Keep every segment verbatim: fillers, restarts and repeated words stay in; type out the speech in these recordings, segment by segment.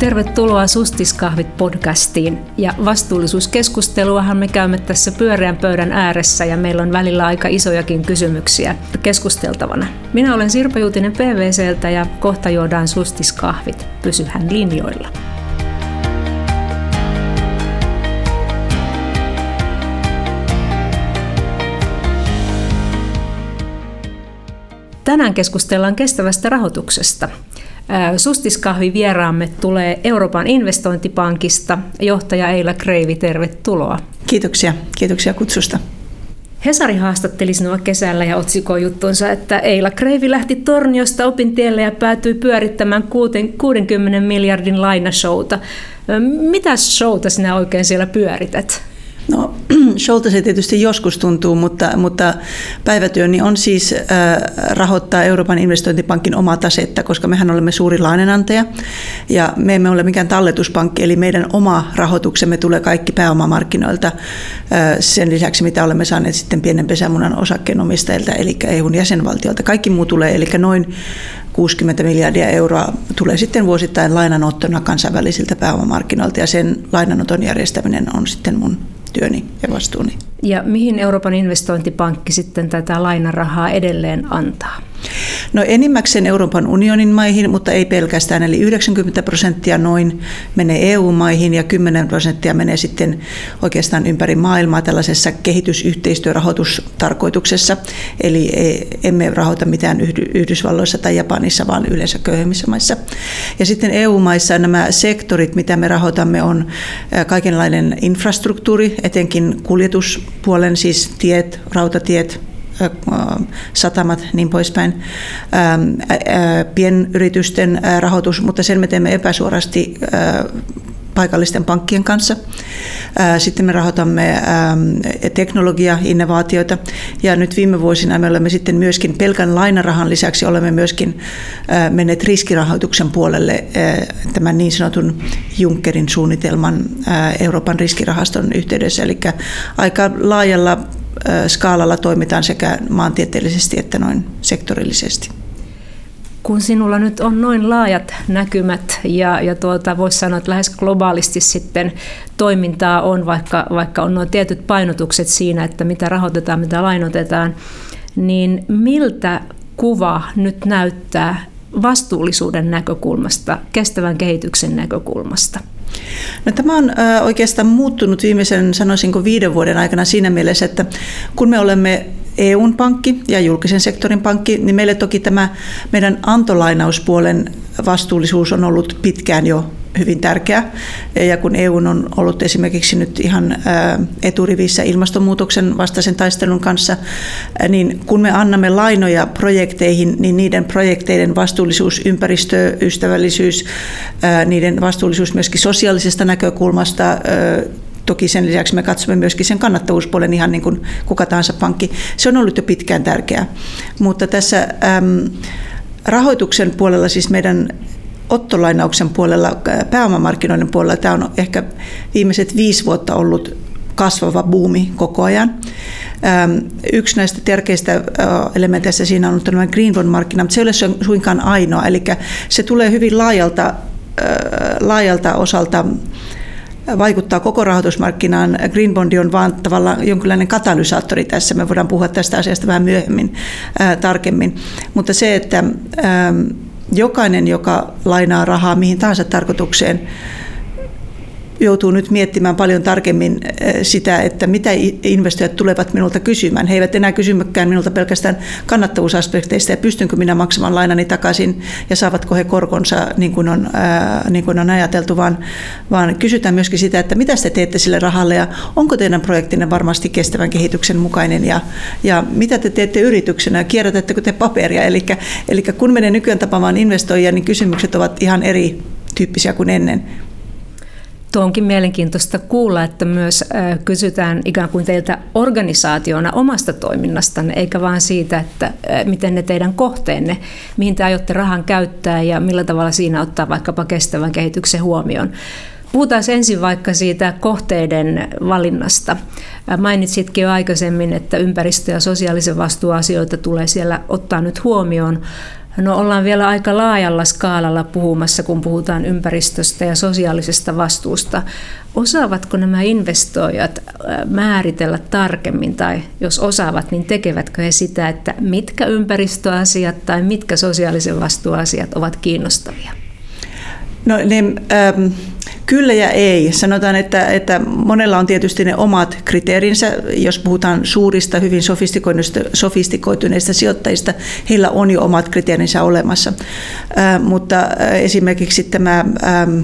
Tervetuloa Sustiskahvit-podcastiin. Ja vastuullisuuskeskusteluahan me käymme tässä pyöreän pöydän ääressä ja meillä on välillä aika isojakin kysymyksiä keskusteltavana. Minä olen Sirpa Juutinen P V C:ltä ja kohta juodaan Sustiskahvit. Pysyhän linjoilla. Tänään keskustellaan kestävästä rahoituksesta. Sustiskahvivieraamme tulee Euroopan investointipankista. Johtaja Eila Kreivi, tervetuloa. Kiitoksia. Kiitoksia kutsusta. Hesari haastatteli sinua kesällä ja otsikoi juttunsa, että Eila Kreivi lähti Torniosta opintielle ja päätyi pyörittämään kuudenkymmenen miljardin lainashouta. Mitä showta sinä oikein siellä pyörität? No, showta se tietysti joskus tuntuu, mutta, mutta päivätyöni on siis äh, rahoittaa Euroopan investointipankin omaa tasetta, koska mehän olemme suuri lainanantaja ja me emme ole mikään talletuspankki, eli meidän oma rahoituksemme tulee kaikki pääomamarkkinoilta äh, sen lisäksi, mitä olemme saaneet sitten pienen pesämunan osakkeenomistajilta, eli E U:n jäsenvaltiolta. Kaikki muu tulee, eli noin kuusikymmentä miljardia euroa tulee sitten vuosittain lainanottona kansainvälisiltä pääomamarkkinoilta ja sen lainanoton järjestäminen on sitten mun työni ja vastuuni. Ja mihin Euroopan investointipankki sitten tätä lainarahaa edelleen antaa? No enimmäkseen Euroopan unionin maihin, mutta ei pelkästään. Eli yhdeksänkymmentä prosenttia noin menee E U-maihin ja kymmenen prosenttia menee sitten oikeastaan ympäri maailmaa tällaisessa kehitysyhteistyörahoitustarkoituksessa. Eli emme rahoita mitään Yhdysvalloissa tai Japanissa, vaan yleensä köyhemmissä maissa. Ja sitten E U-maissa nämä sektorit, mitä me rahoitamme, on kaikenlainen infrastruktuuri, etenkin kuljetuspuolen, siis tiet, rautatiet, satamat, niin poispäin, pienyritysten rahoitus, mutta sen me teemme epäsuorasti paikallisten pankkien kanssa. Sitten me rahoitamme teknologiaa, innovaatioita ja nyt viime vuosina me olemme sitten myöskin pelkän lainarahan lisäksi olemme myöskin menneet riskirahoituksen puolelle tämän niin sanotun Junckerin suunnitelman Euroopan riskirahaston yhteydessä, eli aika laajalla skaalalla toimitaan sekä maantieteellisesti että noin sektorillisesti. Kun sinulla nyt on noin laajat näkymät ja, ja tuota, voisi sanoa, että lähes globaalisti sitten toimintaa on, vaikka, vaikka on nuo tietyt painotukset siinä, että mitä rahoitetaan, mitä lainotetaan, niin miltä kuva nyt näyttää vastuullisuuden näkökulmasta, kestävän kehityksen näkökulmasta? No, tämä on oikeastaan muuttunut viimeisen, sanoisinko, viiden vuoden aikana siinä mielessä, että kun me olemme E U:n pankki ja julkisen sektorin pankki, niin meille toki tämä meidän antolainauspuolen vastuullisuus on ollut pitkään jo hyvin tärkeä. Ja kun E U on ollut esimerkiksi nyt ihan eturivissä ilmastonmuutoksen vastaisen taistelun kanssa, niin kun me annamme lainoja projekteihin, niin niiden projekteiden vastuullisuus, ympäristöystävällisyys, niiden vastuullisuus myöskin sosiaalisesta näkökulmasta, toki sen lisäksi me katsomme myöskin sen kannattavuuspuolen ihan niin kuin kuka tahansa pankki. Se on ollut jo pitkään tärkeää, mutta tässä äm, rahoituksen puolella, siis meidän ottolainauksen puolella, pääomamarkkinoiden puolella, tämä on ehkä viimeiset viisi vuotta ollut kasvava buumi koko ajan. Yksi näistä tärkeistä elementeistä siinä on tämä Green Bond-markkina, mutta se ei ole suinkaan ainoa, eli se tulee hyvin laajalta, laajalta osalta vaikuttaa koko rahoitusmarkkinaan. Green Bondi on vaan tavallaan jonkinlainen katalysaattori tässä. Me voidaan puhua tästä asiasta vähän myöhemmin ää, tarkemmin. Mutta se, että ää, jokainen, joka lainaa rahaa mihin tahansa tarkoitukseen, joutuu nyt miettimään paljon tarkemmin sitä, että mitä investoijat tulevat minulta kysymään. He eivät enää kysymykään minulta pelkästään kannattavuusaspekteista ja pystynkö minä maksamaan lainani takaisin ja saavatko he korkonsa niin kuin on, äh, niin kuin on ajateltu, vaan, vaan kysytään myöskin sitä, että mitä te teette sille rahalle ja onko teidän projektinne varmasti kestävän kehityksen mukainen ja, ja mitä te teette yrityksenä ja kierrätettekö te paperia. Eli, eli kun menee nykyään tapaamaan investoijia, niin kysymykset ovat ihan eri tyyppisiä kuin ennen. Tuo onkin mielenkiintoista kuulla, että myös kysytään ikään kuin teiltä organisaationa omasta toiminnastanne, eikä vaan siitä, että miten ne teidän kohteenne, mihin te aiotte rahan käyttää ja millä tavalla siinä ottaa vaikkapa kestävän kehityksen huomioon. Puhutaan ensin vaikka siitä kohteiden valinnasta. Mainitsitkin jo aikaisemmin, että ympäristö- ja sosiaalisen vastuuasioita tulee siellä ottaa nyt huomioon. No ollaan vielä aika laajalla skaalalla puhumassa, kun puhutaan ympäristöstä ja sosiaalisesta vastuusta. Osaavatko nämä investoijat määritellä tarkemmin, tai jos osaavat, niin tekevätkö he sitä, että mitkä ympäristöasiat tai mitkä sosiaalisen vastuuasiat ovat kiinnostavia? No niin, ähm, kyllä ja ei. Sanotaan, että, että monella on tietysti ne omat kriteerinsä. Jos puhutaan suurista, hyvin sofistikoituneista, sofistikoituneista sijoittajista, heillä on jo omat kriteerinsä olemassa. Äh, mutta esimerkiksi tämä ähm,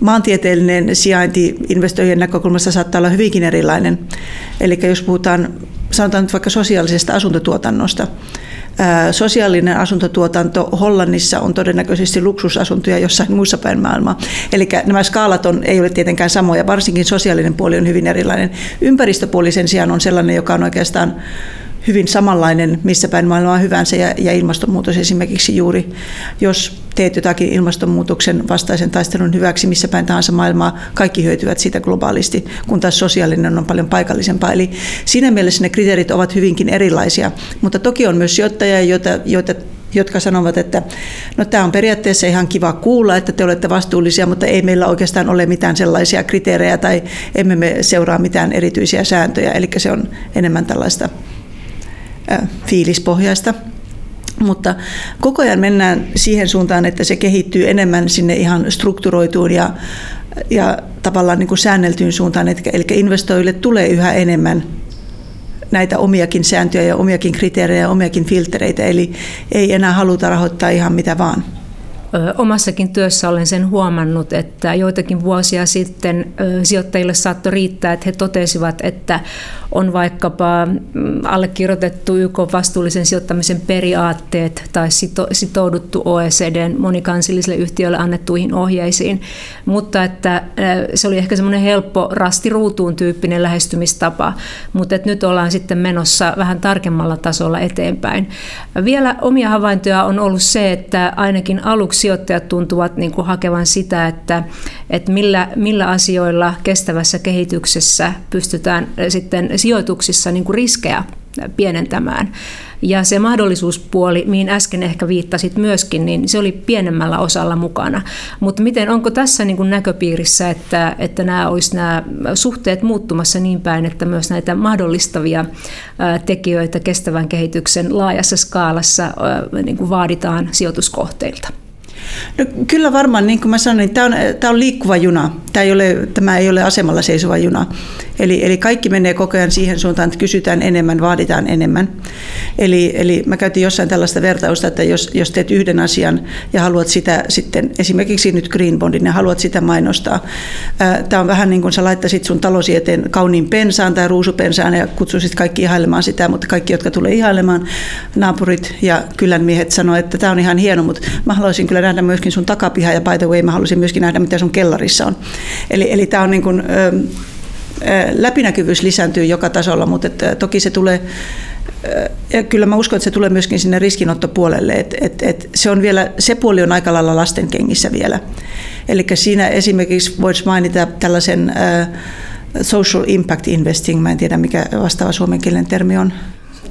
maantieteellinen sijainti investoijien näkökulmasta saattaa olla hyvinkin erilainen. Eli jos puhutaan, sanotaan nyt vaikka sosiaalisesta asuntotuotannosta, sosiaalinen asuntotuotanto Hollannissa on todennäköisesti luksusasuntoja jossain muussa päin maailmaa. Eli nämä skaalat on, ei ole tietenkään samoja, varsinkin sosiaalinen puoli on hyvin erilainen. Ympäristöpuoli sen sijaan on sellainen, joka on oikeastaan hyvin samanlainen missä päin maailmaa hyvänsä, ja, ja ilmastonmuutos esimerkiksi juuri. Jos teet jotakin ilmastonmuutoksen vastaisen taistelun hyväksi missä päin tahansa maailmaa, kaikki hyötyvät siitä globaalisti, kun taas sosiaalinen on paljon paikallisempaa. Eli siinä mielessä ne kriteerit ovat hyvinkin erilaisia, mutta toki on myös sijoittajia, joita, joita jotka sanovat, että no, tämä on periaatteessa ihan kiva kuulla, että te olette vastuullisia, mutta ei meillä oikeastaan ole mitään sellaisia kriteerejä tai emme me seuraa mitään erityisiä sääntöjä, eli se on enemmän tällaista fiilispohjaista, mutta koko ajan mennään siihen suuntaan, että se kehittyy enemmän sinne ihan strukturoituun ja, ja tavallaan niin kuin säänneltyyn suuntaan, eli investoijille tulee yhä enemmän näitä omiakin sääntöjä ja omiakin kriteerejä ja omiakin filtreitä, eli ei enää haluta rahoittaa ihan mitä vaan. Omassakin työssä olen sen huomannut, että joitakin vuosia sitten sijoittajille saattoi riittää, että he totesivat, että on vaikkapa allekirjoitettu Y K:n vastuullisen sijoittamisen periaatteet tai sitouduttu O E C D:n monikansallisille yhtiöille annettuihin ohjeisiin, mutta että se oli ehkä semmoinen helppo rastiruutuun tyyppinen lähestymistapa, mutta että nyt ollaan sitten menossa vähän tarkemmalla tasolla eteenpäin. Vielä omia havaintoja on ollut se, että ainakin aluksi sijoittajat tuntuvat niin kuin hakevan sitä, että, että millä, millä asioilla kestävässä kehityksessä pystytään sitten sijoituksissa niin kuin riskejä pienentämään. Ja se mahdollisuuspuoli, mihin äsken ehkä viittasit myöskin, niin se oli pienemmällä osalla mukana. Mutta miten, onko tässä niin kuin näköpiirissä, että, että nämä, olisi nämä suhteet muuttumassa niin päin, että myös näitä mahdollistavia tekijöitä kestävän kehityksen laajassa skaalassa niin kuin vaaditaan sijoituskohteilta? No, kyllä varmaan, niin kuin mä sanoin, tämä on, tämä on liikkuva juna. Tämä ei ole, tämä ei ole asemalla seisova juna. Eli, eli kaikki menee koko ajan siihen suuntaan, että kysytään enemmän, vaaditaan enemmän. Eli, eli mä käytin jossain tällaista vertausta, että jos, jos teet yhden asian ja haluat sitä sitten, esimerkiksi nyt Green Bondin, ja haluat sitä mainostaa. Tämä on vähän niin kuin sä laittaisit sun talosi eteen kauniin pensaan tai ruusupensaan ja kutsuisit kaikki ihailemaan sitä, mutta kaikki, jotka tulee ihailemaan, naapurit ja kylän miehet sanoo, että tämä on ihan hieno, mutta mä haluaisin kyllä nähdä myöskin sun takapiha, ja by the way, mä haluaisin myöskin nähdä, mitä sun kellarissa on. Eli, eli tämä on niin kuin, läpinäkyvyys lisääntyy joka tasolla, mutta että toki se tulee, ja kyllä mä uskon, että se tulee myöskin sinne riskinottopuolelle, että et, et se on vielä, se puoli on aika lailla lasten kengissä vielä. Eli siinä esimerkiksi voisi mainita tällaisen social impact investing, mä en tiedä mikä vastaava suomenkielinen termi on.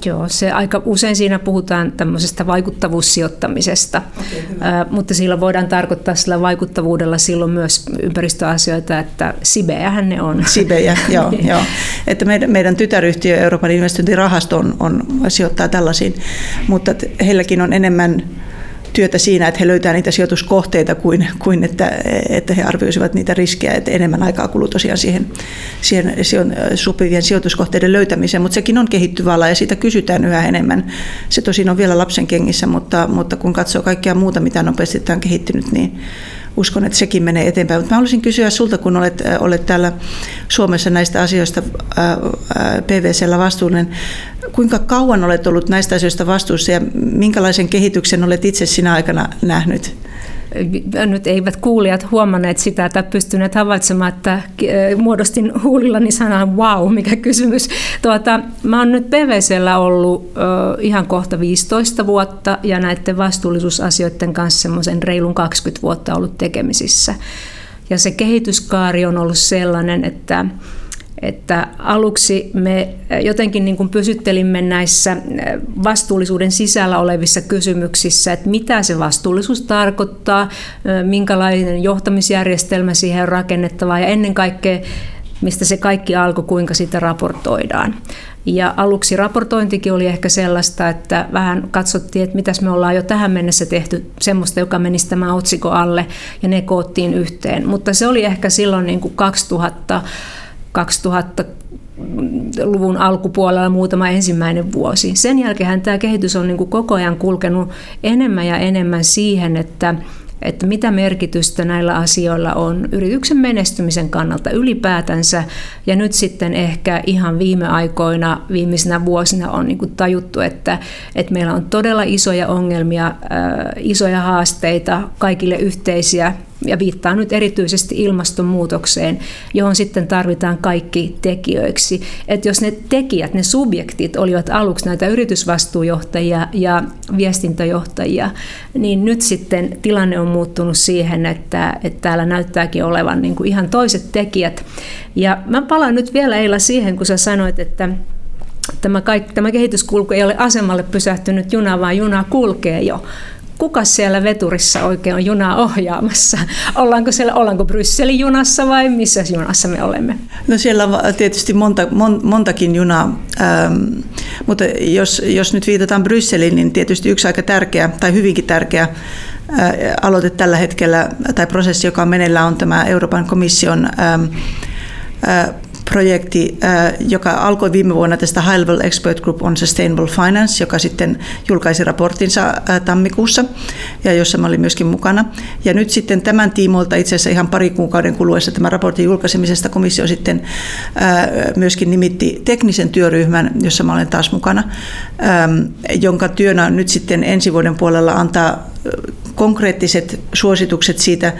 Joo, se aika usein siinä puhutaan tämmöisestä vaikuttavuussijoittamisesta, okay, mutta sillä voidaan tarkoittaa sillä vaikuttavuudella silloin myös ympäristöasioita, että sibejähän ne on. Sibejä, joo. Niin. Joo. Että meidän, meidän tytäryhtiö Euroopan investointirahasto on, on, sijoittaa tällaisiin, mutta heilläkin on enemmän työtä siinä, että he löytää niitä sijoituskohteita kuin, kuin että, että he arvioisivat niitä riskejä, että enemmän aikaa kuluu tosiaan siihen, siihen sopivien sijoituskohteiden löytämiseen, mutta sekin on kehittyvä ala ja siitä kysytään yhä enemmän. Se tosin on vielä lapsen kengissä, mutta, mutta kun katsoo kaikkea muuta, mitä nopeasti tämä on kehittynyt, niin uskon, että sekin menee eteenpäin. Mutta mä haluaisin kysyä sulta, kun olet, olet täällä Suomessa näistä asioista P V C:llä vastuullinen, kuinka kauan olet ollut näistä asioista vastuussa ja minkälaisen kehityksen olet itse sinä aikana nähnyt? Nyt eivät kuulijat huomanneet sitä tai pystyneet havaitsemaan, että muodostin huulillani sanan wow, mikä kysymys. Tuota, mä oon nyt P V C:llä ollut ihan kohta viisitoista vuotta ja näiden vastuullisuusasioiden kanssa semmoisen reilun kaksikymmentä vuotta ollut tekemisissä. Ja se kehityskaari on ollut sellainen, että että aluksi me jotenkin niin kuin pysyttelimme näissä vastuullisuuden sisällä olevissa kysymyksissä, että mitä se vastuullisuus tarkoittaa, minkälainen johtamisjärjestelmä siihen on rakennettava ja ennen kaikkea mistä se kaikki alkoi, kuinka sitä raportoidaan. Ja aluksi raportointikin oli ehkä sellaista, että vähän katsottiin, että mitäs me ollaan jo tähän mennessä tehty semmoista, joka menisi tämän otsikon alle, ja ne koottiin yhteen. Mutta se oli ehkä silloin niin kuin kaksituhatta-luvun alkupuolella muutama ensimmäinen vuosi. Sen jälkeen tämä kehitys on niin kuin koko ajan kulkenut enemmän ja enemmän siihen, että että mitä merkitystä näillä asioilla on yrityksen menestymisen kannalta ylipäätänsä. Ja nyt sitten ehkä ihan viime aikoina, viimeisinä vuosina on niin kuin tajuttu, että, että meillä on todella isoja ongelmia, äh, isoja haasteita, kaikille yhteisiä, ja viittaa nyt erityisesti ilmastonmuutokseen, johon sitten tarvitaan kaikki tekijöiksi. Että jos ne tekijät, ne subjektit olivat aluksi näitä yritysvastuujohtajia ja viestintäjohtajia, niin nyt sitten tilanne on muuttunut siihen, että, että täällä näyttääkin olevan niin kuin ihan toiset tekijät. Ja mä palaan nyt vielä Eila siihen, kun sä sanoit, että tämä, kaikki, tämä kehityskulku ei ole asemalle pysähtynyt juna, vaan juna kulkee jo. Kuka siellä veturissa oikein on junaa ohjaamassa? Ollaanko siellä, ollaanko Brysselin junassa vai missä junassa me olemme? No siellä on tietysti monta, mon, montakin junaa, ähm, mutta jos, jos nyt viitataan Brysseliin, niin tietysti yksi aika tärkeä tai hyvinkin tärkeä äh, aloite tällä hetkellä, tai prosessi, joka on meneillään, on tämä Euroopan komission ähm, äh, projekti, joka alkoi viime vuonna tästä High Level Expert Group on Sustainable Finance, joka sitten julkaisi raporttinsa tammikuussa, ja jossa mä olin myöskin mukana. Ja nyt sitten tämän tiimoilta itse asiassa ihan pari kuukauden kuluessa tämän raportin julkaisemisesta komissio sitten myöskin nimitti teknisen työryhmän, jossa mä olen taas mukana, jonka työnä nyt sitten ensi vuoden puolella antaa konkreettiset suositukset siitä,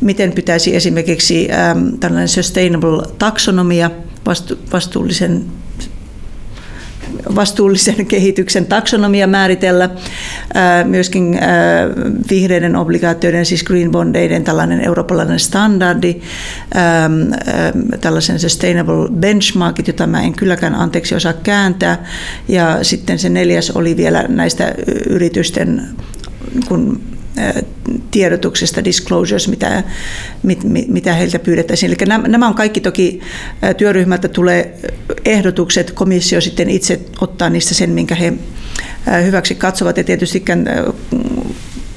miten pitäisi esimerkiksi äm, tällainen sustainable taksonomia, vastu, vastuullisen, vastuullisen kehityksen taksonomia määritellä, ää, myöskin ää, vihreiden obligaatioiden, siis green bondeiden tällainen eurooppalainen standardi, ää, ää, tällaisen sustainable benchmarkit, jota mä en kylläkään anteeksi osaa kääntää, ja sitten se neljäs oli vielä näistä yritysten kun tiedotuksesta, disclosures, mitä, mit, mitä heiltä pyydettäisiin. Eli nämä, nämä on kaikki toki, työryhmältä tulee ehdotukset, komissio sitten itse ottaa niistä sen, minkä he hyväksi katsovat, ja tietystikään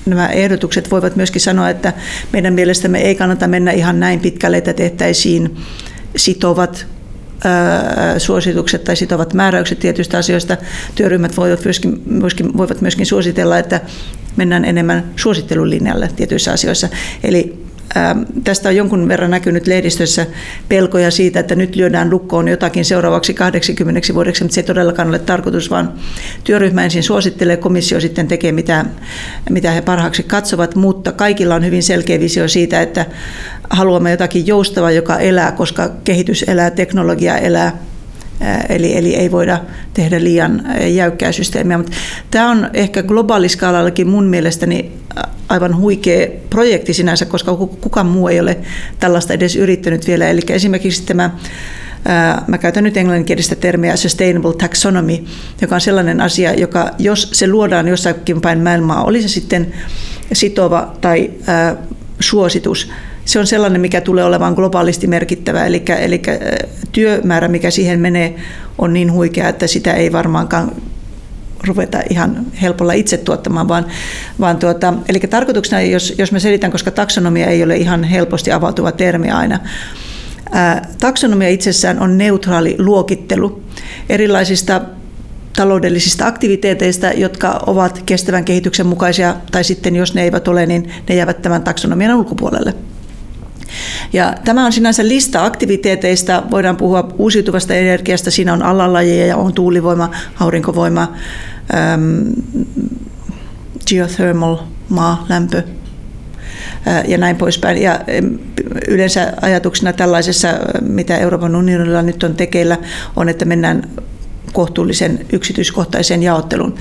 nämä ehdotukset voivat myöskin sanoa, että meidän mielestämme ei kannata mennä ihan näin pitkälle, että tehtäisiin sitovat suositukset tai sitovat määräykset tietyistä asioista. Työryhmät voivat myöskin, myöskin, voivat myöskin suositella, että mennään enemmän suosittelulinjalle tietyissä asioissa. Eli ää, tästä on jonkun verran näkynyt lehdistössä pelkoja siitä, että nyt lyödään lukkoon jotakin seuraavaksi kahdeksankymmentä vuodeksi, mutta se ei todellakaan ole tarkoitus, vaan työryhmä ensin suosittelee, komissio sitten tekee mitä, mitä he parhaaksi katsovat, mutta kaikilla on hyvin selkeä visio siitä, että haluamme jotakin joustavaa, joka elää, koska kehitys elää, teknologia elää. Eli, eli ei voida tehdä liian jäykkää systeemiä, mutta tämä on ehkä globaaliskaalallakin mun mielestäni aivan huikea projekti sinänsä, koska kukaan muu ei ole tällaista edes yrittänyt vielä. Eli esimerkiksi tämä, mä käytän nyt englanninkielistä termiä sustainable taxonomy, joka on sellainen asia, joka jos se luodaan jossakin päin maailmaa, oli se sitten sitova tai äh, suositus, se on sellainen, mikä tulee olemaan globaalisti merkittävä, eli, eli työmäärä, mikä siihen menee, on niin huikea, että sitä ei varmaankaan ruveta ihan helpolla itse tuottamaan, vaan, vaan tuota, eli tarkoituksena, jos, jos mä selitän, koska taksonomia ei ole ihan helposti avautuva termi aina, ää, taksonomia itsessään on neutraali luokittelu erilaisista taloudellisista aktiviteeteista, jotka ovat kestävän kehityksen mukaisia, tai sitten jos ne eivät ole, niin ne jäävät tämän taksonomian ulkopuolelle. Ja tämä on sinänsä lista aktiviteeteista, voidaan puhua uusiutuvasta energiasta, siinä on alalajeja ja on tuulivoima, aurinkovoima, ähm, geothermal, maa, lämpö ja näin poispäin. Ja yleensä ajatuksena tällaisessa, mitä Euroopan unionilla nyt on tekeillä, on, että mennään kohtuullisen yksityiskohtaisen jaottelun.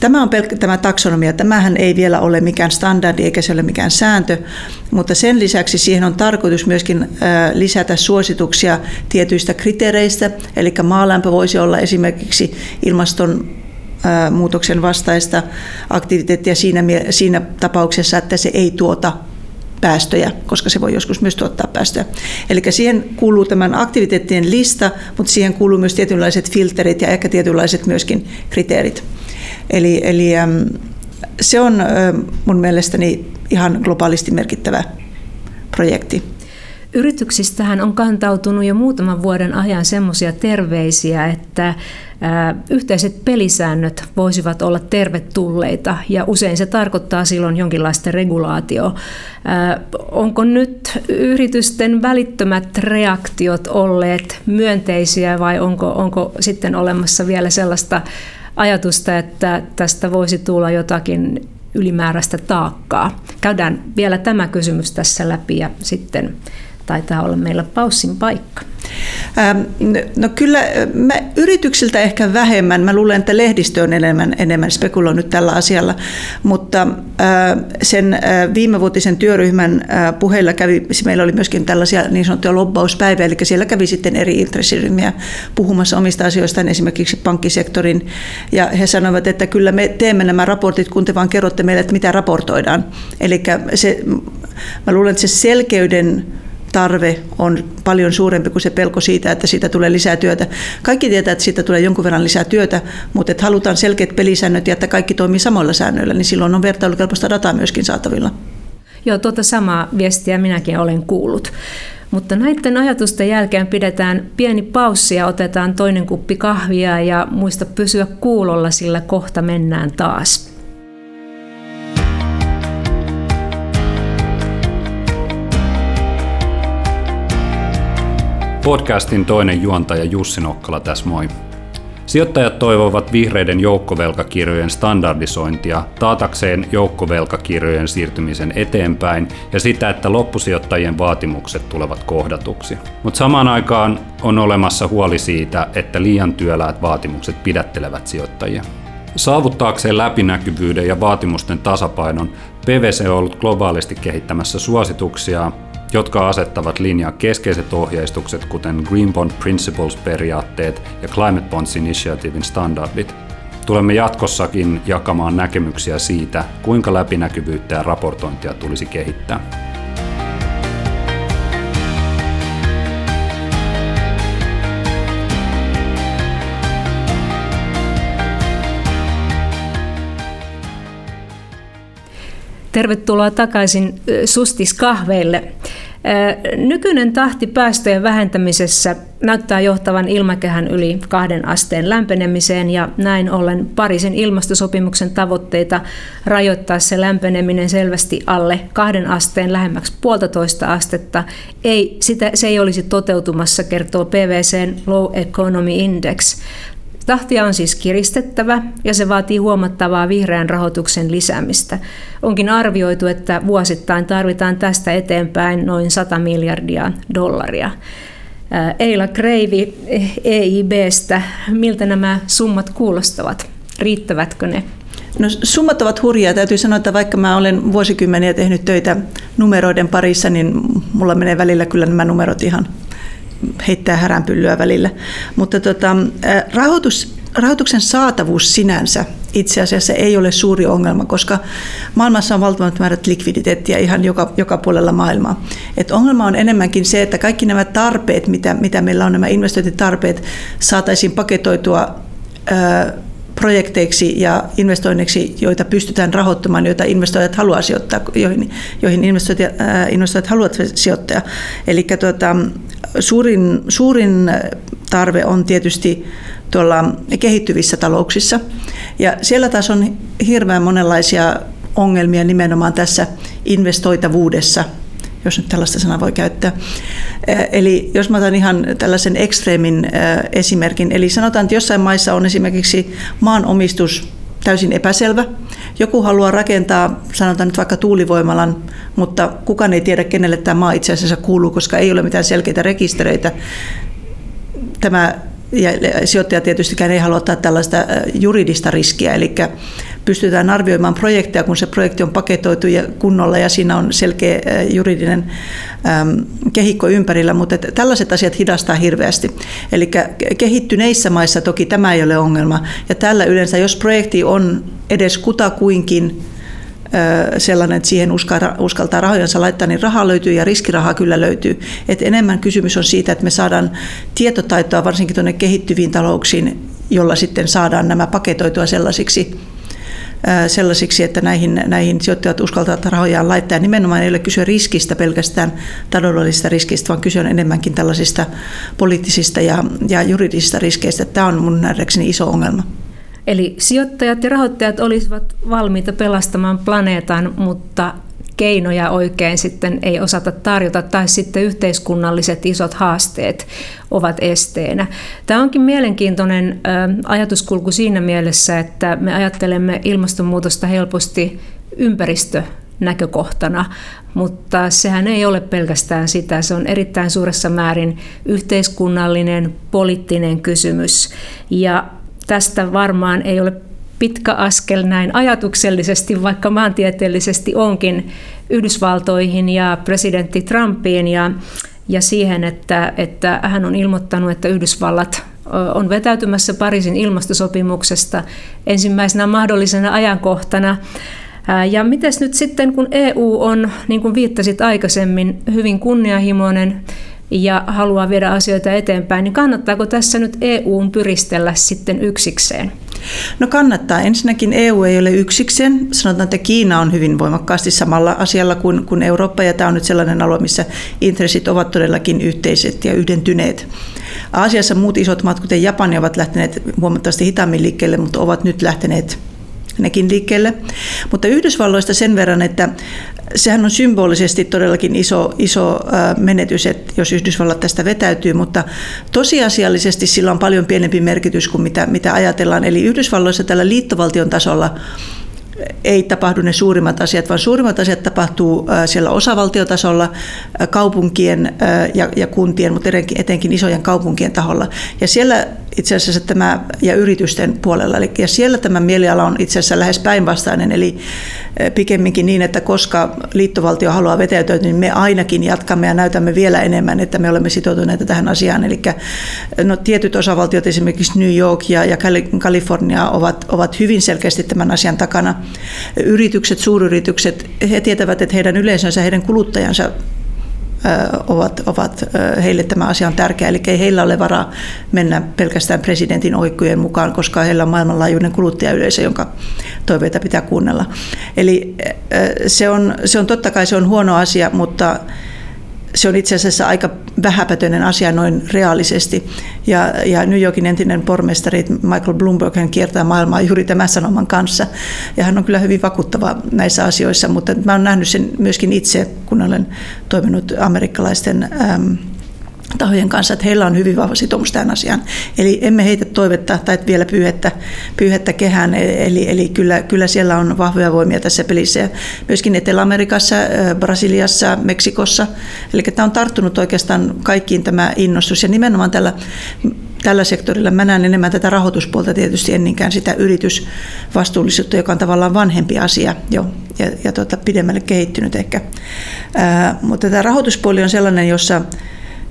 Tämä on pelkkä tämä taksonomia. Tämähän ei vielä ole mikään standardi eikä se ole mikään sääntö, mutta sen lisäksi siihen on tarkoitus myöskin lisätä suosituksia tietyistä kriteereistä, eli maalämpö voisi olla esimerkiksi ilmaston muutoksen vastaista aktiviteettia siinä, siinä tapauksessa, että se ei tuota päästöjä, koska se voi joskus myös tuottaa päästöjä. Eli siihen kuuluu tämän aktiviteettien lista, mutta siihen kuuluu myös tietynlaiset filterit ja ehkä tietynlaiset myöskin kriteerit. Eli, eli se on mun mielestäni ihan globaalisti merkittävä projekti. Yrityksistähän on kantautunut jo muutaman vuoden ajan semmoisia terveisiä, että yhteiset pelisäännöt voisivat olla tervetulleita ja usein se tarkoittaa silloin jonkinlaista regulaatiota. Onko nyt yritysten välittömät reaktiot olleet myönteisiä vai onko, onko sitten olemassa vielä sellaista ajatusta, että tästä voisi tulla jotakin ylimääräistä taakkaa? Käydään vielä tämä kysymys tässä läpi ja sitten taitaa olla meillä paussin paikka. No kyllä mä yrityksiltä ehkä vähemmän. Mä luulen, että lehdistö on enemmän, enemmän spekuloinut tällä asialla, mutta sen viimevuotisen työryhmän puheilla kävi, meillä oli myöskin tällaisia niin sanottuja lobbauspäivä, eli siellä kävi sitten eri intressiryhmiä puhumassa omista asioistaan, esimerkiksi pankkisektorin, ja he sanoivat, että kyllä me teemme nämä raportit, kun te vaan kerrotte meille, että mitä raportoidaan. Eli se, mä luulen, että se selkeyden tarve on paljon suurempi kuin se pelko siitä, että siitä tulee lisää työtä. Kaikki tietää, että siitä tulee jonkun verran lisää työtä, mutta että halutaan selkeät pelisäännöt ja että kaikki toimii samoilla säännöillä, niin silloin on vertailukelpoista dataa myöskin saatavilla. Joo, tuota samaa viestiä minäkin olen kuullut. Mutta näiden ajatusten jälkeen pidetään pieni paussi ja otetaan toinen kuppi kahvia ja muista pysyä kuulolla, sillä kohta mennään taas. Podcastin toinen juontaja Jussi Nokkala tässä moi. Sijoittajat toivovat vihreiden joukkovelkakirjojen standardisointia taatakseen joukkovelkakirjojen siirtymisen eteenpäin ja sitä, että loppusijoittajien vaatimukset tulevat kohdatuksi. Mutta samaan aikaan on olemassa huoli siitä, että liian työläät vaatimukset pidättelevät sijoittajia. Saavuttaakseen läpinäkyvyyden ja vaatimusten tasapainon P V C on ollut globaalisti kehittämässä suosituksia, jotka asettavat linjaan keskeiset ohjeistukset, kuten Green Bond Principles-periaatteet ja Climate Bonds Initiativein standardit. Tulemme jatkossakin jakamaan näkemyksiä siitä, kuinka läpinäkyvyyttä ja raportointia tulisi kehittää. Tervetuloa takaisin Sustiskahveille. Nykyinen tahti päästöjen vähentämisessä näyttää johtavan ilmakehän yli kahden asteen lämpenemiseen ja näin ollen Pariisin ilmastosopimuksen tavoitteita rajoittaa se lämpeneminen selvästi alle kahden asteen lähemmäksi puolitoista astetta. Ei, sitä, se ei olisi toteutumassa, kertoo P V C:n Low Economy Index. Tahtia on siis kiristettävä ja se vaatii huomattavaa vihreän rahoituksen lisäämistä. Onkin arvioitu, että vuosittain tarvitaan tästä eteenpäin noin sata miljardia dollaria. Eila Kreivi E I B:stä, miltä nämä summat kuulostavat? Riittävätkö ne? No, summat ovat hurjaa. Täytyy sanoa, että vaikka mä olen vuosikymmeniä tehnyt töitä numeroiden parissa, niin mulla menee välillä kyllä nämä numerot ihan heittää häränpyllyä välillä. Mutta tota, rahoitus, rahoituksen saatavuus sinänsä itse asiassa ei ole suuri ongelma, koska maailmassa on valtavat määrät likviditeettiä ihan joka, joka puolella maailmaa. Et ongelma on enemmänkin se, että kaikki nämä tarpeet, mitä, mitä meillä on, nämä investointitarpeet, saataisiin paketoitua ö, projekteiksi ja investoinneiksi, joita pystytään rahoittamaan, joita investoijat haluaa sijoittaa, joihin, joihin investoijat, äh, investoijat haluavat sijoittaa. Eli tuota, suurin, suurin tarve on tietysti tuolla kehittyvissä talouksissa. Ja siellä taas on hirveän monenlaisia ongelmia nimenomaan tässä investoitavuudessa, jos nyt tällaista sanaa voi käyttää. Eli jos mä otan ihan tällaisen ekstreemin esimerkin, eli sanotaan, että jossain maissa on esimerkiksi maanomistus täysin epäselvä. Joku haluaa rakentaa, sanotaan nyt vaikka tuulivoimalan, mutta kukaan ei tiedä, kenelle tämä maa itse asiassa kuuluu, koska ei ole mitään selkeitä rekistereitä. Tämä ja sijoittaja tietystikään ei halua ottaa tällaista juridista riskiä, eli pystytään arvioimaan projekteja, kun se projekti on paketoitu ja kunnolla ja siinä on selkeä juridinen kehikko ympärillä, mutta tällaiset asiat hidastaa hirveästi. Eli kehittyneissä maissa toki tämä ei ole ongelma, ja tällä yleensä, jos projekti on edes kutakuinkin sellainen, että siihen uskaltaa rahojansa laittaa, niin rahaa löytyy ja riskirahaa kyllä löytyy. Et enemmän kysymys on siitä, että me saadaan tietotaitoa varsinkin tuonne kehittyviin talouksiin, jolla sitten saadaan nämä paketoitua sellaisiksi, sellaisiksi että näihin, näihin sijoittajat uskaltavat rahojaan laittaa. Ja nimenomaan ei ole kyse riskistä pelkästään taloudellisista riskistä, vaan kyse on enemmänkin tällaisista poliittisista ja, ja juridisista riskeistä. Tämä on mun nähdäkseni iso ongelma. Eli sijoittajat ja rahoittajat olisivat valmiita pelastamaan planeetan, mutta keinoja oikein sitten ei osata tarjota, tai sitten yhteiskunnalliset isot haasteet ovat esteenä. Tämä onkin mielenkiintoinen ajatuskulku siinä mielessä, että me ajattelemme ilmastonmuutosta helposti ympäristönäkökohtana, mutta sehän ei ole pelkästään sitä. Se on erittäin suuressa määrin yhteiskunnallinen, poliittinen kysymys, ja tästä varmaan ei ole pitkä askel näin ajatuksellisesti, vaikka maantieteellisesti onkin, Yhdysvaltoihin ja presidentti Trumpiin ja, ja siihen, että, että hän on ilmoittanut, että Yhdysvallat on vetäytymässä Pariisin ilmastosopimuksesta ensimmäisenä mahdollisena ajankohtana. Ja mites nyt sitten, kun E U on, niin kuin viittasit aikaisemmin, hyvin kunnianhimoinen ja haluaa viedä asioita eteenpäin, niin kannattaako tässä nyt E U:n pyristellä sitten yksikseen? No kannattaa. Ensinnäkin E U ei ole yksikseen. Sanotaan, että Kiina on hyvin voimakkaasti samalla asialla kuin, kuin Eurooppa, ja tämä on nyt sellainen alue, missä intressit ovat todellakin yhteiset ja yhdentyneet. Aasiassa muut isot maat, kuten Japani, ovat lähteneet huomattavasti hitaammin liikkeelle, mutta ovat nyt lähteneet nekin liikkeelle. Mutta Yhdysvalloista sen verran, että sehän on symbolisesti todellakin iso, iso menetys, että jos Yhdysvallat tästä vetäytyy, mutta tosiasiallisesti sillä on paljon pienempi merkitys kuin mitä, mitä ajatellaan. Eli Yhdysvalloissa tällä liittovaltion tasolla ei tapahdu ne suurimmat asiat, vaan suurimmat asiat tapahtuu siellä osavaltiotasolla, kaupunkien ja, ja kuntien, mutta etenkin isojen kaupunkien taholla. Ja siellä itse asiassa tämä, ja yritysten puolella, eli ja siellä tämä mieliala on itse asiassa lähes päinvastainen, eli pikemminkin niin, että koska liittovaltio haluaa vetäytyä, niin me ainakin jatkamme ja näytämme vielä enemmän, että me olemme sitoutuneita tähän asiaan. Eli no, tietyt osavaltiot, esimerkiksi New York ja, ja Kalifornia, ovat, ovat hyvin selkeästi tämän asian takana. Yritykset, suuryritykset, he tietävät, että heidän yleisönsä, heidän kuluttajansa ovat, ovat, heille tämä asia on tärkeä. Eli ei heillä ole varaa mennä pelkästään presidentin oikkujen mukaan, koska heillä on maailmanlaajuinen kuluttajayleisö, jonka toiveita pitää kuunnella. Eli se on, se on totta kai se on huono asia, mutta se on itse asiassa aika vähäpätöinen asia noin reaalisesti. Ja, ja New Yorkin entinen pormestari Michael Bloomberg, hän kiertää maailmaa juuri tämän sanoman kanssa. Ja hän on kyllä hyvin vakuuttava näissä asioissa, mutta mä oon nähnyt sen myöskin itse, kun olen toiminut amerikkalaisten äm, tahojen kanssa, että heillä on hyvin vahva sitoumus tähän asiaan. Eli emme heitä toivetta tai vielä pyyhettä, pyyhettä kehään, eli, eli kyllä, kyllä siellä on vahvoja voimia tässä pelissä. Ja myöskin Etelä-Amerikassa, Brasiliassa, Meksikossa, eli tämä on tarttunut oikeastaan kaikkiin tämä innostus, ja nimenomaan tällä, tällä sektorilla mä näen enemmän tätä rahoituspuolta tietysti, en niinkään sitä yritysvastuullisuutta, joka on tavallaan vanhempi asia jo, ja, ja tuota, pidemmälle kehittynyt ehkä. Ää, mutta tämä rahoituspuoli on sellainen, jossa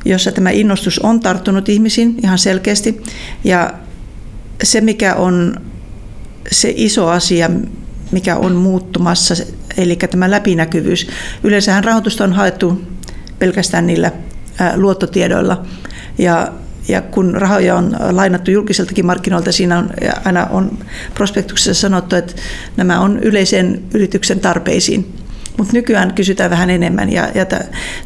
jossa tämä innostus on tarttunut ihmisiin ihan selkeästi. Ja se, mikä on se iso asia, mikä on muuttumassa, eli tämä läpinäkyvyys. Yleensähän rahoitusta on haettu pelkästään niillä luottotiedoilla. Ja, ja kun rahoja on lainattu julkiseltakin markkinoilta, siinä on, aina on prospektuksessa sanottu, että nämä on yleiseen yrityksen tarpeisiin. Mutta nykyään kysytään vähän enemmän. Ja, ja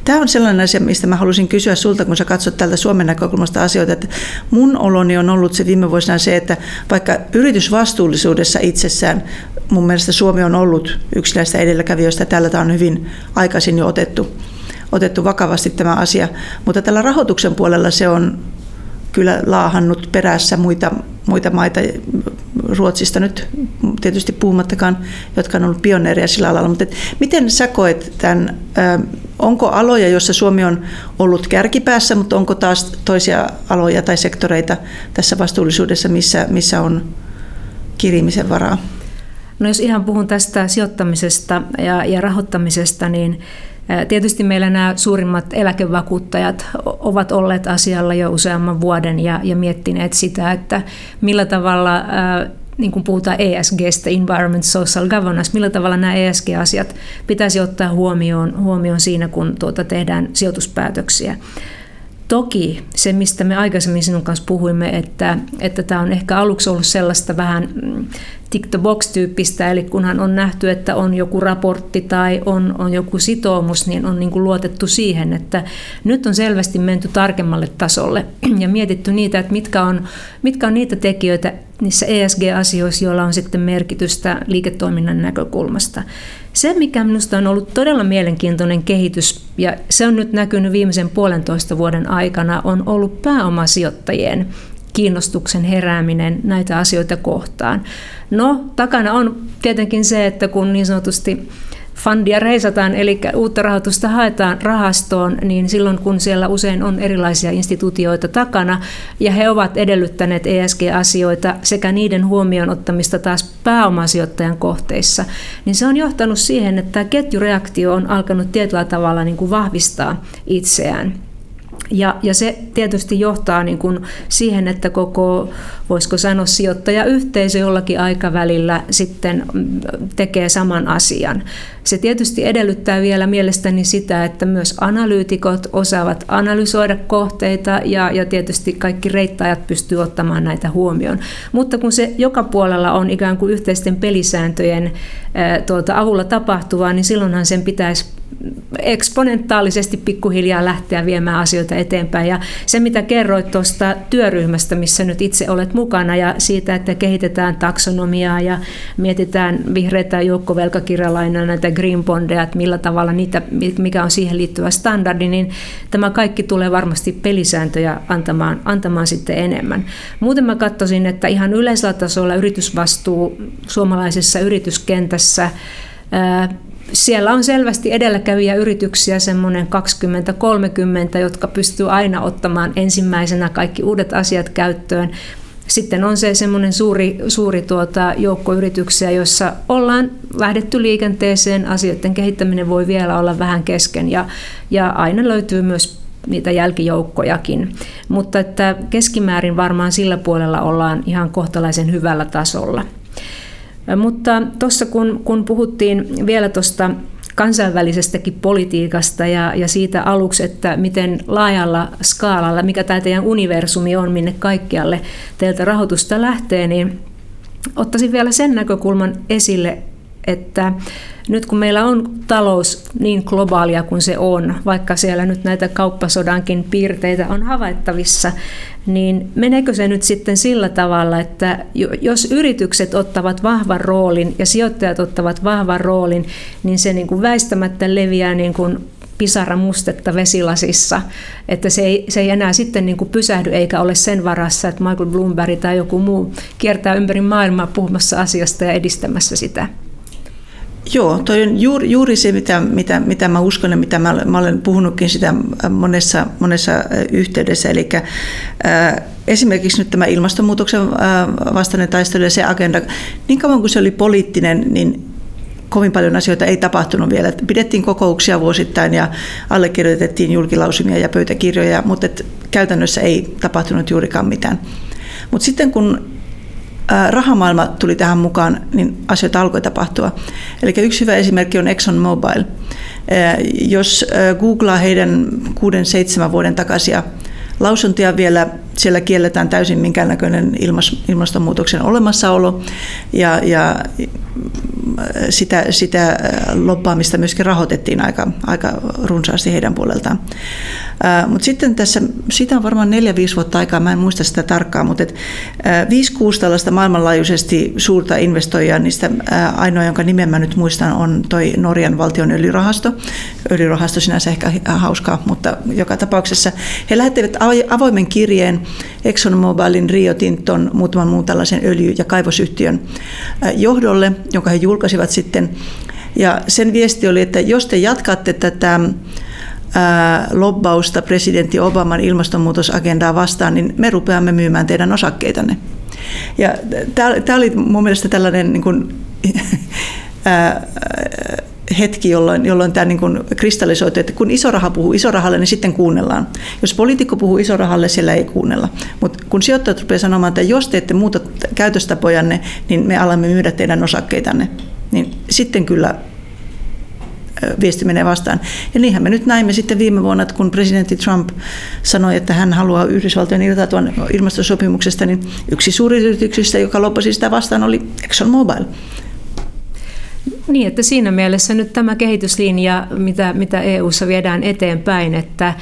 tämä on sellainen asia, mistä mä halusin kysyä sulta, kun sä katsot tältä Suomen näkökulmasta asioita. Että mun oloni on ollut se viime vuosina se, että vaikka yritysvastuullisuudessa itsessään mun mielestä Suomi on ollut yksi näistä edelläkävijöistä, tällä tämä on hyvin aikaisin jo otettu, otettu vakavasti tämä asia, mutta tällä rahoituksen puolella se on kyllä laahannut perässä muita, muita maita, Ruotsista nyt tietysti puhumattakaan, jotka on ollut pioneereja sillä alalla. Mutta miten sä koet tämän Onko aloja, joissa Suomi on ollut kärkipäässä, mutta onko taas toisia aloja tai sektoreita tässä vastuullisuudessa, missä, missä on kirimisen varaa? No jos ihan puhun tästä sijoittamisesta ja, ja rahoittamisesta, niin tietysti meillä nämä suurimmat eläkevakuuttajat ovat olleet asialla jo useamman vuoden ja, ja miettineet sitä, että millä tavalla, niin kuin puhutaan E S G:stä, Environment Social Governance, millä tavalla nämä E S G-asiat pitäisi ottaa huomioon, huomioon siinä, kun tuota tehdään sijoituspäätöksiä. Toki se, mistä me aikaisemmin sinun kanssa puhuimme, että, että tämä on ehkä aluksi ollut sellaista vähän tick-the-box-tyyppistä, eli kunhan on nähty, että on joku raportti tai on, on joku sitoumus, niin on niin kuin luotettu siihen, että nyt on selvästi menty tarkemmalle tasolle ja mietitty niitä, että mitkä on, mitkä on niitä tekijöitä niissä E S G-asioissa, joilla on sitten merkitystä liiketoiminnan näkökulmasta. Se, mikä minusta on ollut todella mielenkiintoinen kehitys, ja se on nyt näkynyt viimeisen puolentoista vuoden aikana, on ollut pääomasijoittajien kiinnostuksen herääminen näitä asioita kohtaan. No, takana on tietenkin se, että kun niin sanotusti fundia reisataan, eli uutta rahoitusta haetaan rahastoon, niin silloin kun siellä usein on erilaisia instituutioita takana, ja he ovat edellyttäneet E S G-asioita sekä niiden huomioon ottamista taas pääomasijoittajan kohteissa, niin se on johtanut siihen, että tämä ketjureaktio on alkanut tietyllä tavalla niin kuin vahvistaa itseään. Ja, ja se tietysti johtaa niin kuin siihen, että koko, voisiko sanoa, sijoittajayhteisö jollakin aikavälillä sitten tekee saman asian. Se tietysti edellyttää vielä mielestäni sitä, että myös analyytikot osaavat analysoida kohteita ja, ja tietysti kaikki reittaajat pystyvät ottamaan näitä huomioon. Mutta kun se joka puolella on ikään kuin yhteisten pelisääntöjen ää, tuota, avulla tapahtuvaa, niin silloinhan sen pitäisi eksponentaalisesti pikkuhiljaa lähteä viemään asioita eteenpäin. Ja se, mitä kerroit tuosta työryhmästä, missä nyt itse olet mukana, ja siitä, että kehitetään taksonomiaa ja mietitään vihreitä joukkovelkakirjalainaa, näitä Green Bondeja, että millä tavalla niitä, mikä on siihen liittyvä standardi, niin tämä kaikki tulee varmasti pelisääntöjä antamaan, antamaan sitten enemmän. Muuten mä katsoisin, että ihan yleisellä tasolla yritysvastuu suomalaisessa yrityskentässä, siellä on selvästi edelläkävijä yrityksiä, semmoinen kaksikymmentä kolmekymmentä, jotka pystyy aina ottamaan ensimmäisenä kaikki uudet asiat käyttöön. Sitten on se semmoinen suuri, suuri tuota, joukko yrityksiä, joissa ollaan lähdetty liikenteeseen, asioiden kehittäminen voi vielä olla vähän kesken ja, ja aina löytyy myös niitä jälkijoukkojakin. Mutta että keskimäärin varmaan sillä puolella ollaan ihan kohtalaisen hyvällä tasolla. Mutta tuossa kun, kun puhuttiin vielä tuosta kansainvälisestäkin politiikasta ja, ja siitä aluksi, että miten laajalla skaalalla, mikä tämä teidän universumi on, minne kaikkialle teiltä rahoitusta lähtee, niin ottaisin vielä sen näkökulman esille, että nyt kun meillä on talous niin globaalia kuin se on, vaikka siellä nyt näitä kauppasodankin piirteitä on havaittavissa, niin meneekö se nyt sitten sillä tavalla, että jos yritykset ottavat vahvan roolin ja sijoittajat ottavat vahvan roolin, niin se niin kuin väistämättä leviää niin kuin pisara mustetta vesilasissa, että se ei, se ei enää sitten niin kuin pysähdy eikä ole sen varassa, että Michael Bloomberg tai joku muu kiertää ympäri maailmaa puhumassa asiasta ja edistämässä sitä. Joo, toi on juuri, juuri se, mitä, mitä, mitä mä uskon ja mitä mä, mä olen puhunutkin sitä monessa, monessa yhteydessä. Eli ää, esimerkiksi nyt tämä ilmastonmuutoksen ää, vastainen taistelu ja se agenda, niin kauan kuin se oli poliittinen, niin kovin paljon asioita ei tapahtunut vielä. Pidettiin kokouksia vuosittain ja allekirjoitettiin julkilausumia ja pöytäkirjoja, mutta et käytännössä ei tapahtunut juurikaan mitään. Mutta sitten kun rahamaailma tuli tähän mukaan, niin asioita alkoi tapahtua. Eli yksi hyvä esimerkki on ExxonMobil. Jos googlaa heidän kuuden, seitsemän vuoden takaisia lausuntoja vielä, siellä kielletään täysin minkäännäköinen ilmastonmuutoksen olemassaolo ja, ja sitä, sitä lobbaamista myöskin rahoitettiin aika, aika runsaasti heidän puoleltaan. Mutta sitten tässä, siitä on varmaan neljä viisi vuotta aikaa, mä en muista sitä tarkkaan, mutta viisi kuusi tällaista maailmanlaajuisesti suurta investoijaa, niistä ainoa, jonka nimen mä nyt muistan, on toi Norjan valtion öljyrahasto. Öljyrahasto sinänsä ehkä hauskaa, mutta joka tapauksessa he lähettivät avoimen kirjeen ExxonMobilin, Rio Tinton, muutaman muun tällaisen öljy- ja kaivosyhtiön johdolle, jonka he julkaisivat sitten. Ja sen viesti oli, että jos te jatkatte tätä lobbausta presidentti Obaman ilmastonmuutosagendaa vastaan, niin me rupeamme myymään teidän osakkeitanne. Ja tämä oli mun mielestä tällainen niin kuin, ää, hetki, jolloin, jolloin tämä niin kuin kristallisoitu, että kun iso raha puhuu iso rahalle, niin sitten kuunnellaan. Jos poliitikko puhuu iso rahalle, siellä ei kuunnella. Mutta kun sijoittajat rupeaa sanomaan, että jos te ette muuta käytöstapojanne, niin me alamme myydä teidän osakkeitanne, niin sitten kyllä viesti menee vastaan. Ja niinhän me nyt näimme sitten viime vuonna, että kun presidentti Trump sanoi, että hän haluaa Yhdysvaltojen irtautua ilmastosopimuksesta, niin yksi suuri yrityksistä, joka loppasi sitä vastaan, oli ExxonMobil. Niin, että siinä mielessä nyt tämä kehityslinja, mitä, mitä E U:ssa viedään eteenpäin, että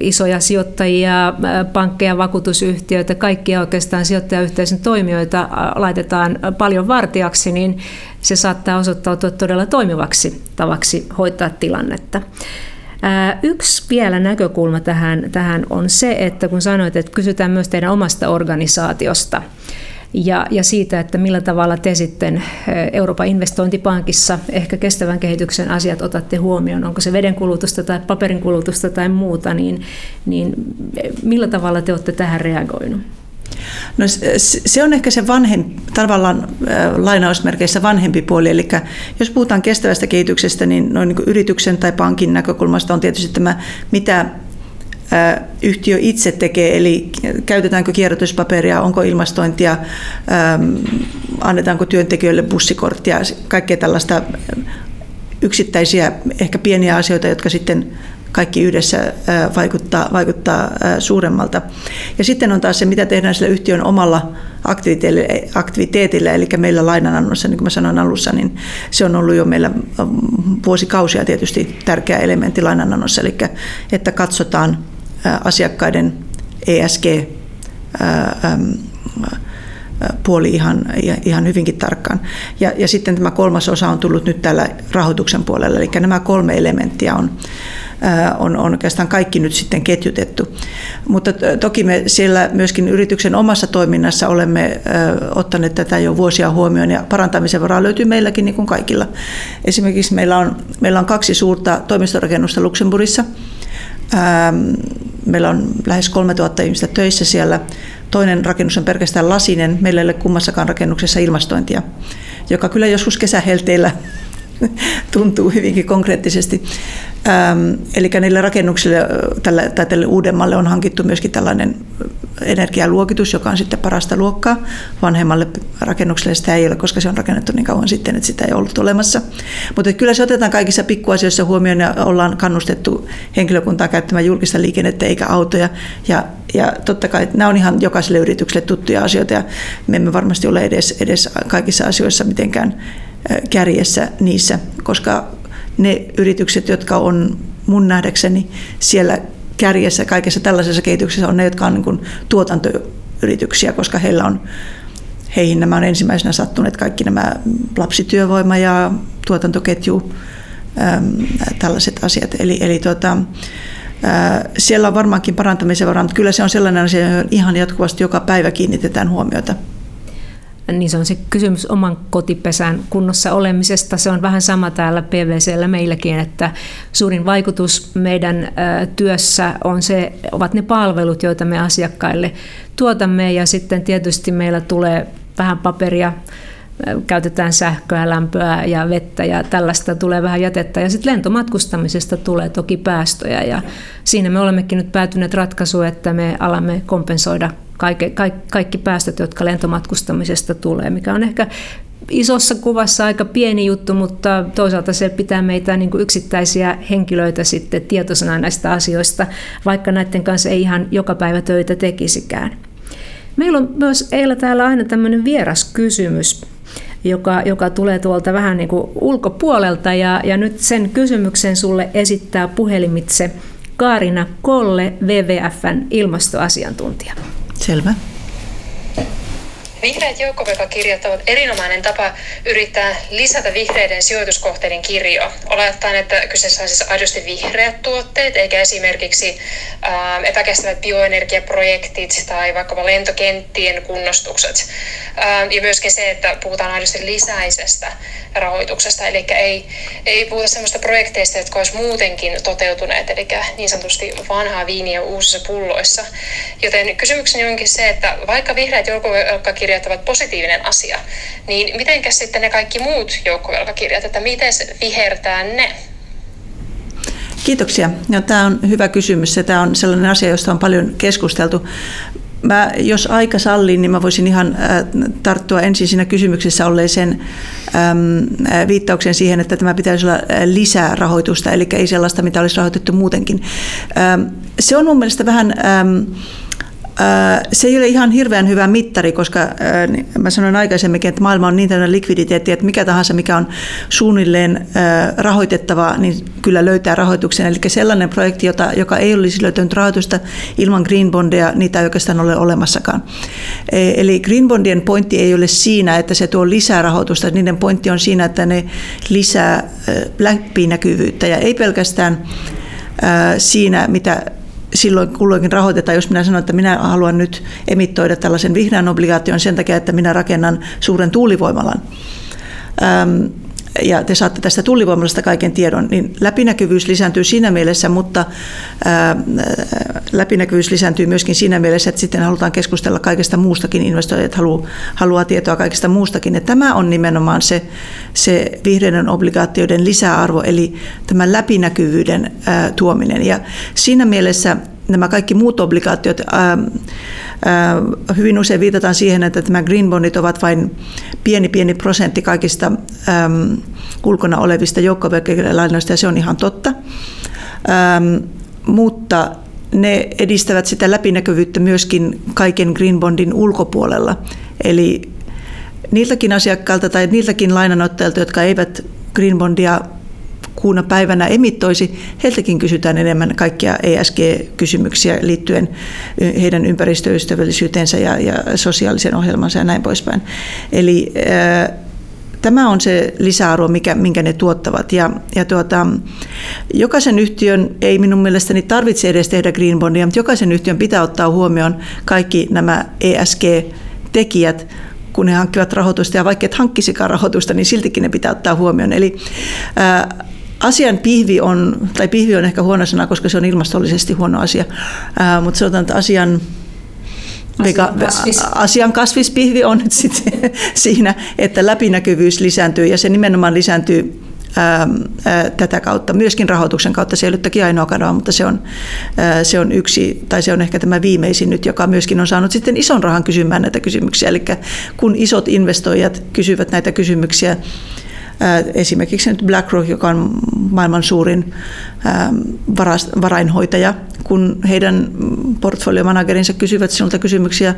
isoja sijoittajia, pankkeja, vakuutusyhtiöitä, kaikkia oikeastaan sijoittajayhteisön toimijoita laitetaan paljon vartijaksi, niin se saattaa osoittautua todella toimivaksi tavaksi hoitaa tilannetta. Yksi vielä näkökulma tähän, tähän on se, että kun sanoit, että kysytään myös teidän omasta organisaatiosta ja, ja siitä, että millä tavalla te sitten Euroopan investointipankissa ehkä kestävän kehityksen asiat otatte huomioon, onko se vedenkulutusta tai paperinkulutusta tai muuta, niin, niin millä tavalla te olette tähän reagoinut? No se on ehkä se vanhempi, tavallaan lainausmerkeissä vanhempi puoli, eli jos puhutaan kestävästä kehityksestä, niin noin niin kuin yrityksen tai pankin näkökulmasta on tietysti tämä, mitä yhtiö itse tekee, eli käytetäänkö kierrätyspaperia, onko ilmastointia, annetaanko työntekijöille bussikorttia, kaikkea tällaista yksittäisiä, ehkä pieniä asioita, jotka sitten kaikki yhdessä vaikuttaa, vaikuttaa suuremmalta. Ja sitten on taas se, mitä tehdään sillä yhtiön omalla aktiviteetillä, eli meillä lainanannossa, niin kuin mä sanoin alussa, niin se on ollut jo meillä vuosikausia tietysti tärkeä elementti lainanannossa, eli että katsotaan asiakkaiden E S G-puoli ihan, ihan hyvinkin tarkkaan. Ja, ja sitten tämä kolmas osa on tullut nyt tällä rahoituksen puolella, eli nämä kolme elementtiä on On, on oikeastaan kaikki nyt sitten ketjutettu. Mutta toki me siellä myöskin yrityksen omassa toiminnassa olemme ottaneet tätä jo vuosia huomioon ja parantamisen varaa löytyy meilläkin niin kuin kaikilla. Esimerkiksi meillä on, meillä on kaksi suurta toimistorakennusta Luxemburgissa. Meillä on lähes kolmetuhatta ihmistä töissä siellä. Toinen rakennus on pelkästään lasinen. Meillä ei ole kummassakaan rakennuksessa ilmastointia, joka kyllä joskus kesähelteillä tuntuu hyvinkin konkreettisesti. Ähm, eli niille rakennuksille tälle, tai tälle uudemmalle on hankittu myöskin tällainen energialuokitus, joka on sitten parasta luokkaa. Vanhemmalle rakennukselle sitä ei ole, koska se on rakennettu niin kauan sitten, että sitä ei ollut olemassa. Mutta kyllä se otetaan kaikissa pikkuasioissa huomioon ja ollaan kannustettu henkilökuntaa käyttämään julkista liikennettä eikä autoja. Ja, ja totta kai nämä on ihan jokaiselle yritykselle tuttuja asioita ja me emme varmasti ole edes, edes kaikissa asioissa mitenkään kärjessä niissä, koska ne yritykset, jotka on mun nähdäkseni siellä kärjessä kaikessa tällaisessa kehityksessä, on ne, jotka on niin kuin tuotantoyrityksiä, koska heillä on, heihin nämä on ensimmäisenä sattuneet kaikki nämä lapsityövoima ja tuotantoketju, äm, tällaiset asiat. Eli, eli tuota, ää, siellä on varmaankin parantamisen varaa, mutta kyllä se on sellainen asia, johon ihan jatkuvasti joka päivä kiinnitetään huomiota. Niin se on se kysymys oman kotipesän kunnossa olemisesta. Se on vähän sama täällä P V C:llä meilläkin, että suurin vaikutus meidän työssä on se, ovat ne palvelut, joita me asiakkaille tuotamme. Ja sitten tietysti meillä tulee vähän paperia, käytetään sähköä, lämpöä ja vettä ja tällaista tulee vähän jätettä. Ja sitten lentomatkustamisesta tulee toki päästöjä ja siinä me olemmekin nyt päätyneet ratkaisuun, että me alamme kompensoida Kaikki, kaikki, kaikki päästöt, jotka lentomatkustamisesta tulee, mikä on ehkä isossa kuvassa aika pieni juttu, mutta toisaalta se pitää meitä niin kuin yksittäisiä henkilöitä sitten tietoisena näistä asioista, vaikka näiden kanssa ei ihan joka päivä töitä tekisikään. Meillä on myös Eila täällä aina tämmöinen vieras kysymys, joka, joka tulee tuolta vähän niin kuin ulkopuolelta ja, ja nyt sen kysymyksen sulle esittää puhelimitse Kaarina Kolle, W W F:n ilmastoasiantuntija. Selvä. Vihreät joukkovelkakirjat ovat erinomainen tapa yrittää lisätä vihreiden sijoituskohteiden kirjoa. Olettaen, että kyseessä on siis aidosti vihreät tuotteet, eikä esimerkiksi ää, epäkestävät bioenergiaprojektit tai vaikkapa lentokenttien kunnostukset. Ää, ja myöskin se, että puhutaan aidosti lisäisestä rahoituksesta, eli ei, ei puhuta sellaista projekteista, jotka olisi muutenkin toteutuneet, eli niin sanotusti vanhaa viiniä uusissa pulloissa. Joten kysymykseni onkin se, että vaikka vihreät joukkovelkakirjat ovat positiivinen asia, niin mitenkäs sitten ne kaikki muut joukkovelkakirjat, että miten vihertään ne? Kiitoksia. No, tämä on hyvä kysymys ja tämä on sellainen asia, josta on paljon keskusteltu. Mä, jos aika sallii, niin mä voisin ihan tarttua ensin siinä kysymyksessä olleeseen viittauksen siihen, että tämä pitäisi olla lisää rahoitusta, eli ei sellaista, mitä olisi rahoitettu muutenkin. Se on mun mielestä vähän... Se ei ole ihan hirveän hyvä mittari, koska mä sanoin aikaisemminkin, että maailma on niin täynnä likviditeettiä, että mikä tahansa, mikä on suunnilleen rahoitettavaa, niin kyllä löytää rahoituksen. Eli sellainen projekti, jota, joka ei olisi löytänyt rahoitusta ilman Green Bondia, niitä ei oikeastaan ole olemassakaan. Eli Green Bondien pointti ei ole siinä, että se tuo lisää rahoitusta. Niiden pointti on siinä, että ne lisää läpinäkyvyyttä ja ei pelkästään siinä, mitä... silloin kulloinkin rahoitetaan, jos minä sanon, että minä haluan nyt emittoida tällaisen vihreän obligaation sen takia, että minä rakennan suuren tuulivoimalan. Öm, ja te saatte tästä tuulivoimalasta kaiken tiedon, niin läpinäkyvyys lisääntyy siinä mielessä, mutta ää, läpinäkyvyys lisääntyy myöskin siinä mielessä, että sitten halutaan keskustella kaikesta muustakin, investoijat haluaa, haluaa tietoa kaikesta muustakin. Ja tämä on nimenomaan se, se vihreiden obligaatioiden lisäarvo, eli tämä läpinäkyvyyden ää, tuominen. Ja siinä mielessä nämä kaikki muut obligaatiot, ää, ää, hyvin usein viitataan siihen, että nämä green bondit ovat vain pieni pieni prosentti kaikista ää, ulkona olevista joukkovelkakirjalainoista, ja se on ihan totta, ää, mutta ne edistävät sitä läpinäkyvyyttä myöskin kaiken green bondin ulkopuolella. Eli niiltäkin asiakkailta tai niiltäkin lainanottajilta, jotka eivät green bondia kuuna päivänä emittoisi, heiltäkin kysytään enemmän kaikkia E S G-kysymyksiä liittyen heidän ympäristöystävällisyytensä ja, ja sosiaalisen ohjelmansa ja näin poispäin. Eli äh, tämä on se lisäarvo, mikä, minkä ne tuottavat. Ja, ja tuota, jokaisen yhtiön ei minun mielestäni tarvitse edes tehdä green bondia, mutta jokaisen yhtiön pitää ottaa huomioon kaikki nämä E S G-tekijät, kun he hankkivat rahoitusta, ja vaikka et hankkisikaan rahoitusta, niin siltikin ne pitää ottaa huomioon. Eli äh, asian pihvi on, tai pihvi on ehkä huono sana, koska se on ilmastollisesti huono asia, ää, mutta sanotaan, että asian, asian, kasvis. asian kasvispihvi on nyt sitten siinä, että läpinäkyvyys lisääntyy, ja se nimenomaan lisääntyy ää, ää, tätä kautta, myöskin rahoituksen kautta. Se ei ole takia ainoa kanava, mutta se on, ää, se on yksi, tai se on ehkä tämä viimeisin nyt, joka myöskin on saanut sitten ison rahan kysymään näitä kysymyksiä, eli kun isot investoijat kysyvät näitä kysymyksiä, esimerkiksi nyt BlackRock, joka on maailman suurin varainhoitaja, kun heidän portfoliomanagerinsa kysyvät sinulta kysymyksiä,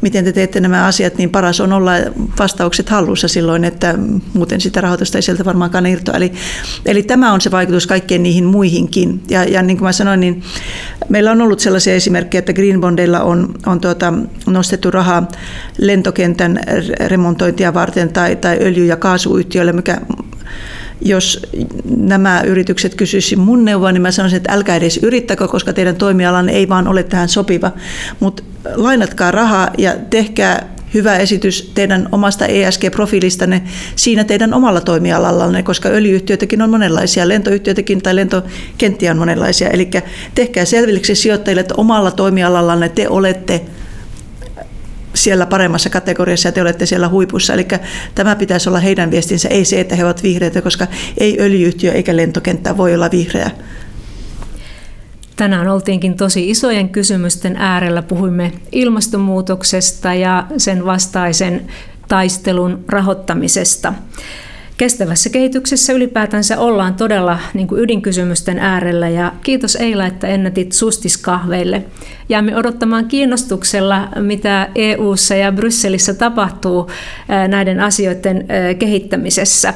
miten te teette nämä asiat, niin paras on olla vastaukset hallussa silloin, että muuten sitä rahoitusta ei sieltä varmaankaan irtoa. Eli, eli tämä on se vaikutus kaikkeen niihin muihinkin. Ja, ja niin kuin mä sanoin, niin meillä on ollut sellaisia esimerkkejä, että Green Bondeilla on, on tuota, nostettu rahaa lentokentän remontointia varten tai, tai öljy- ja kaasuyhtiöille, mikä... Jos nämä yritykset kysyisivät mun neuvoa, niin mä sanoisin, että älkää edes yrittäkö, koska teidän toimialanne ei vaan ole tähän sopiva. Mutta lainatkaa rahaa ja tehkää hyvä esitys teidän omasta E S G-profiilistanne siinä teidän omalla toimialallanne, koska öljyyhtiöitäkin on monenlaisia, lentoyhtiöitäkin tai lentokenttiä on monenlaisia. Eli tehkää selviksi sijoittajille, että omalla toimialallanne te olette siellä paremmassa kategoriassa ja te olette siellä huipussa. Eli tämä pitäisi olla heidän viestinsä, ei se, että he ovat vihreitä, koska ei öljyyhtiö eikä lentokenttä voi olla vihreä. Tänään oltiinkin tosi isojen kysymysten äärellä. Puhuimme ilmastonmuutoksesta ja sen vastaisen taistelun rahoittamisesta. Kestävässä kehityksessä ylipäätänsä ollaan todella niin kuin ydinkysymysten äärellä, ja kiitos Eila, että ennätit Sustiskahveille. Jäämme odottamaan kiinnostuksella, mitä E U:ssa ja Brysselissä tapahtuu näiden asioiden kehittämisessä.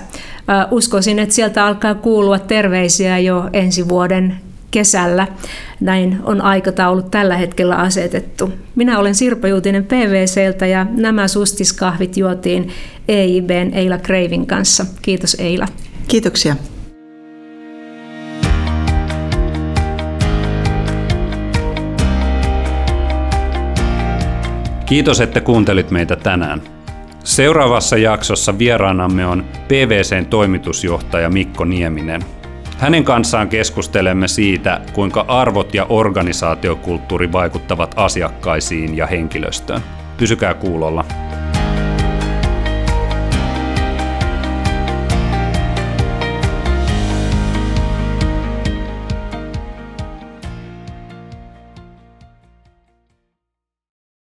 Uskoisin, että sieltä alkaa kuulua terveisiä jo ensi vuoden kesällä. Näin on aikataulut tällä hetkellä asetettu. Minä olen Sirpa Juutinen P V C:ltä ja nämä Sustiskahvit juotiin E I B:n Eila Kreivin kanssa. Kiitos Eila. Kiitoksia. Kiitos, että kuuntelit meitä tänään. Seuraavassa jaksossa vieraanamme on P V C:n toimitusjohtaja Mikko Nieminen. Hänen kanssaan keskustelemme siitä, kuinka arvot ja organisaatiokulttuuri vaikuttavat asiakkaisiin ja henkilöstöön. Pysykää kuulolla.